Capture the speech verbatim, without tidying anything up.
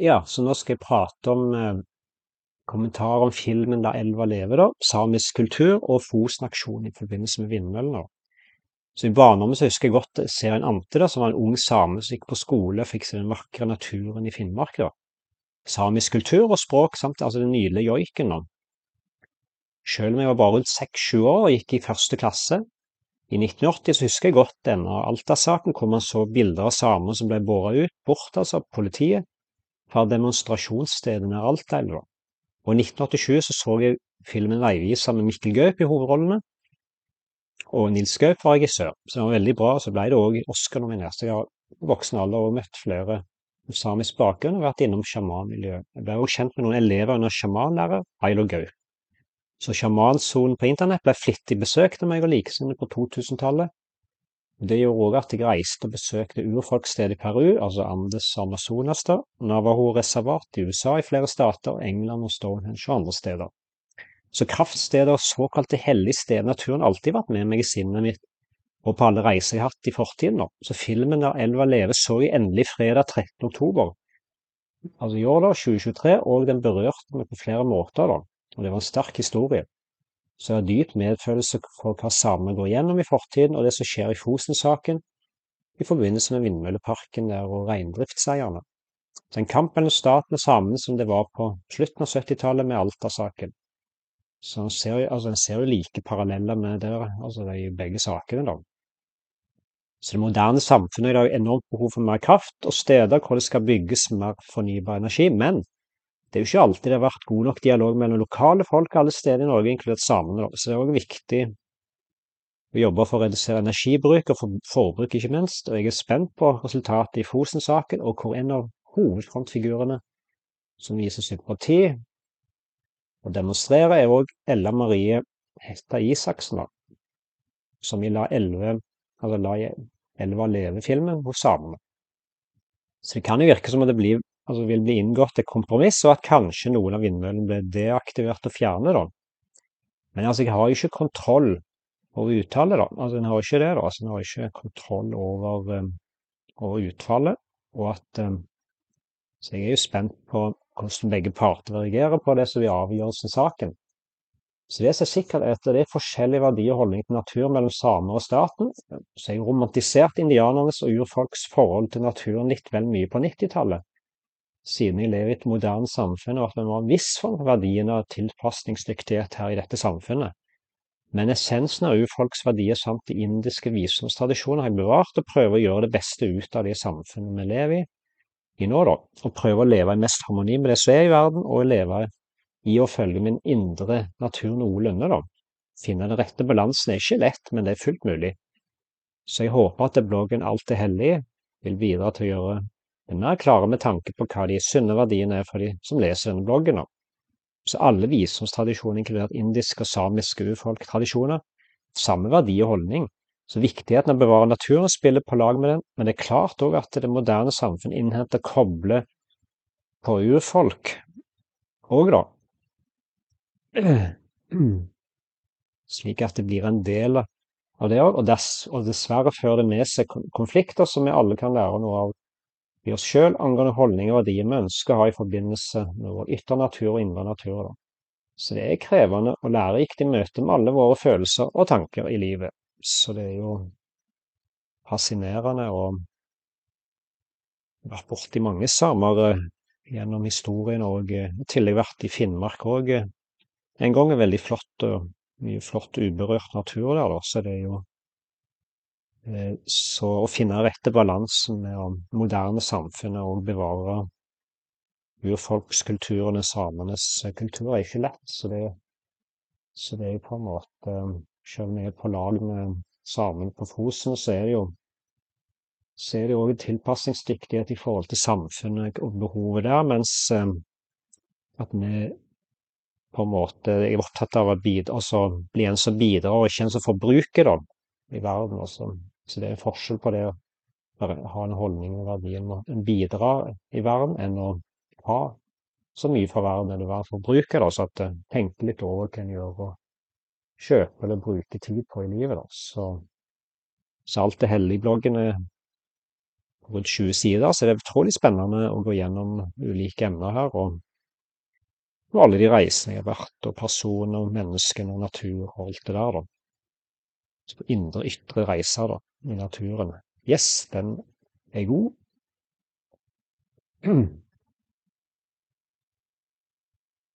Ja, så nå skal jeg prate om eh, kommentarer om filmen La Elva Leve, da, samisk kultur og Fosen-aksjonen i forbindelse med vindmøllene. Så i barndommen så husker jeg godt serien Ante, da, som var en ung same som gikk på skole og fikk se den vakre naturen i Finnmark. Da. Samisk kultur og språk samt altså den nydelige joiken. Da. Selv om jeg var bare rundt seks sju år og gikk i første klasse, i nitten åtti så husker jeg godt denne Alta-saken, hvor man så bilder av samer som ble båret ut, bort altså av politiet, fra demonstrasjonsstedet nær Alta Elva. Og i nitten åttisju så så jeg filmen Leivis med Mikkel Gaup i hovedrollene, og Nils Gaup var regissør, så det var veldig bra, så ble det også Oscar-nominert. Så jeg har i voksen alder og møtt flere med samisk bakgrunn og vært innom sjamanmiljøet. Jeg ble også kjent med noen elever under sjamanlærer, Eila Gaup. Så sjamansonen på internett ble flittig besøkt av meg og likesinne på to tusen-tallet. Det gjorde også at jeg reiste og besøkte urfolksstedet i Peru, altså Andes og Amazonas, da, Navajo-reservat i U S A i flere stater, England og Stonehenge og andre steder. Så kraftsteder og såkalte hellige steder i naturen har alltid vært med meg i sinnet mitt, og på alle reiser jeg har hatt i fortiden nå. Så filmen der Elva Leve så jeg endelig fredag trettende oktober, altså i år da, tjue tjuetre, og den berørte meg på flere måter da. Og det var en sterk historie. Så jeg har dyp medfølelse for hva samene går gjennom i fortiden, og det som skjer i Fosen-saken, i forbindelse med vindmølleparken der og reindriftseierne. Så en kamp mellom staten og samene som det var på slutten av syttitallet med Alta-saken. Så en ser, altså, en ser jo like paralleller med det, altså det er jo begge sakene da. Så det moderne samfunnet i dag har enormt behov for mer kraft og steder hvor det skal bygges mer fornybar energi, men det er jo ikke alltid det har vært god nok dialog mellom lokale folk alle steder i Norge, inkludert samene. Så det er også viktig å jobbe for å redusere energibruk og forbruk, ikke minst. Og jeg er spent på resultatet i Fosen-saken, og hvor en av hovedfrontfigurene som viser sympati og demonstrerer, er også Ella Marie Hætta Isaksen, som i La Elva Leve-filmen hos samene. Så det kan jo virke som at det blir altså vil bli inngått et kompromiss, og at kanskje noen av vindmøllene ble deaktivert og fjernet da. Men altså, jeg har jo ikke kontroll over uttale da. Altså, jeg har ikke det da. Altså, jeg har ikke kontroll over, um, over utfallet, og at, um, så jeg er jo spent på hvordan begge parter reagerer på det som vil avgjøres i saken. Så det som er sikkert er at det er forskjellige verdier og holdninger til natur mellom samer og staten, så jeg romantiserte indianernes og urfolks forhold til naturen litt vel mye på nittitallet. Siden jeg lever i et moderne samfunn, og at man må ha en viss form for verdien av tilpasningsdyktighet her i dette samfunnet. Men essensen av urfolks verdier samt de indiske visdomstradisjoner har jeg bevart, og prøver å gjøre det beste ut av det samfunnet vi lever i, i nå da, og prøver å leve i mest harmoni med det som er i verden, og leve i å følge min indre natur noenlunde da. Finne den rette balansen er ikke lett, men det er fullt mulig. Så jeg håper at bloggen Alt er hellig vil bidra til å gjøre men vi er klare med tanke på hva de sunne verdiene er for de som leser denne bloggen. Så alle visdomstradisjoner, inkludert indiske og samiske urfolktradisjoner, samme verdi og holdning. Så viktigheten av å bevare naturen spiller på lag med den, men det er klart også at det moderne samfunnet innhenter koble på urfolk. Og da. Slik at det blir en del av det også, og, dess, og dessverre fører det med seg konflikter som vi alle kan lære noe av. Vi oss selv angående holdninger og verdier vi ønsker å ha i forbindelse med vår ytre natur og indre natur. Da. Så det er krevende og lærerikt i møte med alle våre følelser og tanker i livet. Så det er jo fascinerende å vært borte i mange samer gjennom historien, og i tillegg vært i Finnmark også. En gang er veldig flott og mye flott uberørt natur der, da. Så det er jo så å finne rette balansen med moderne samfunnet og bevare urfolkskulturene, samenes kultur, er ikke lett. Så det, så det er jo på en måte, selv om jeg er på lag med samene på Fosen, så er det jo så er det også tilpassningsdyktighet i forhold til samfunnet og behovet der, mens at vi på en måte er opptatt av å bidra, altså bli en som bidrar og ikke en som forbruker da, i verden også. Så det er en forskjell på det å ha en holdning og verdien en bidrar i verden, enn å ha så mye fra verden eller være forbruker, da, så at jeg tenker litt over hva en gjør og kjøpe eller bruke tid på i livet. Da. Så, så alt det hellige bloggen er rundt tjue sider, så det er utrolig spennende å gå gjennom ulike emner her, og, og alle de reisene jeg har vært, og personer, og menneskene, og natur, og alt det der, da. Så på indre, ytre reiser, da, i naturen. Yes, den er god.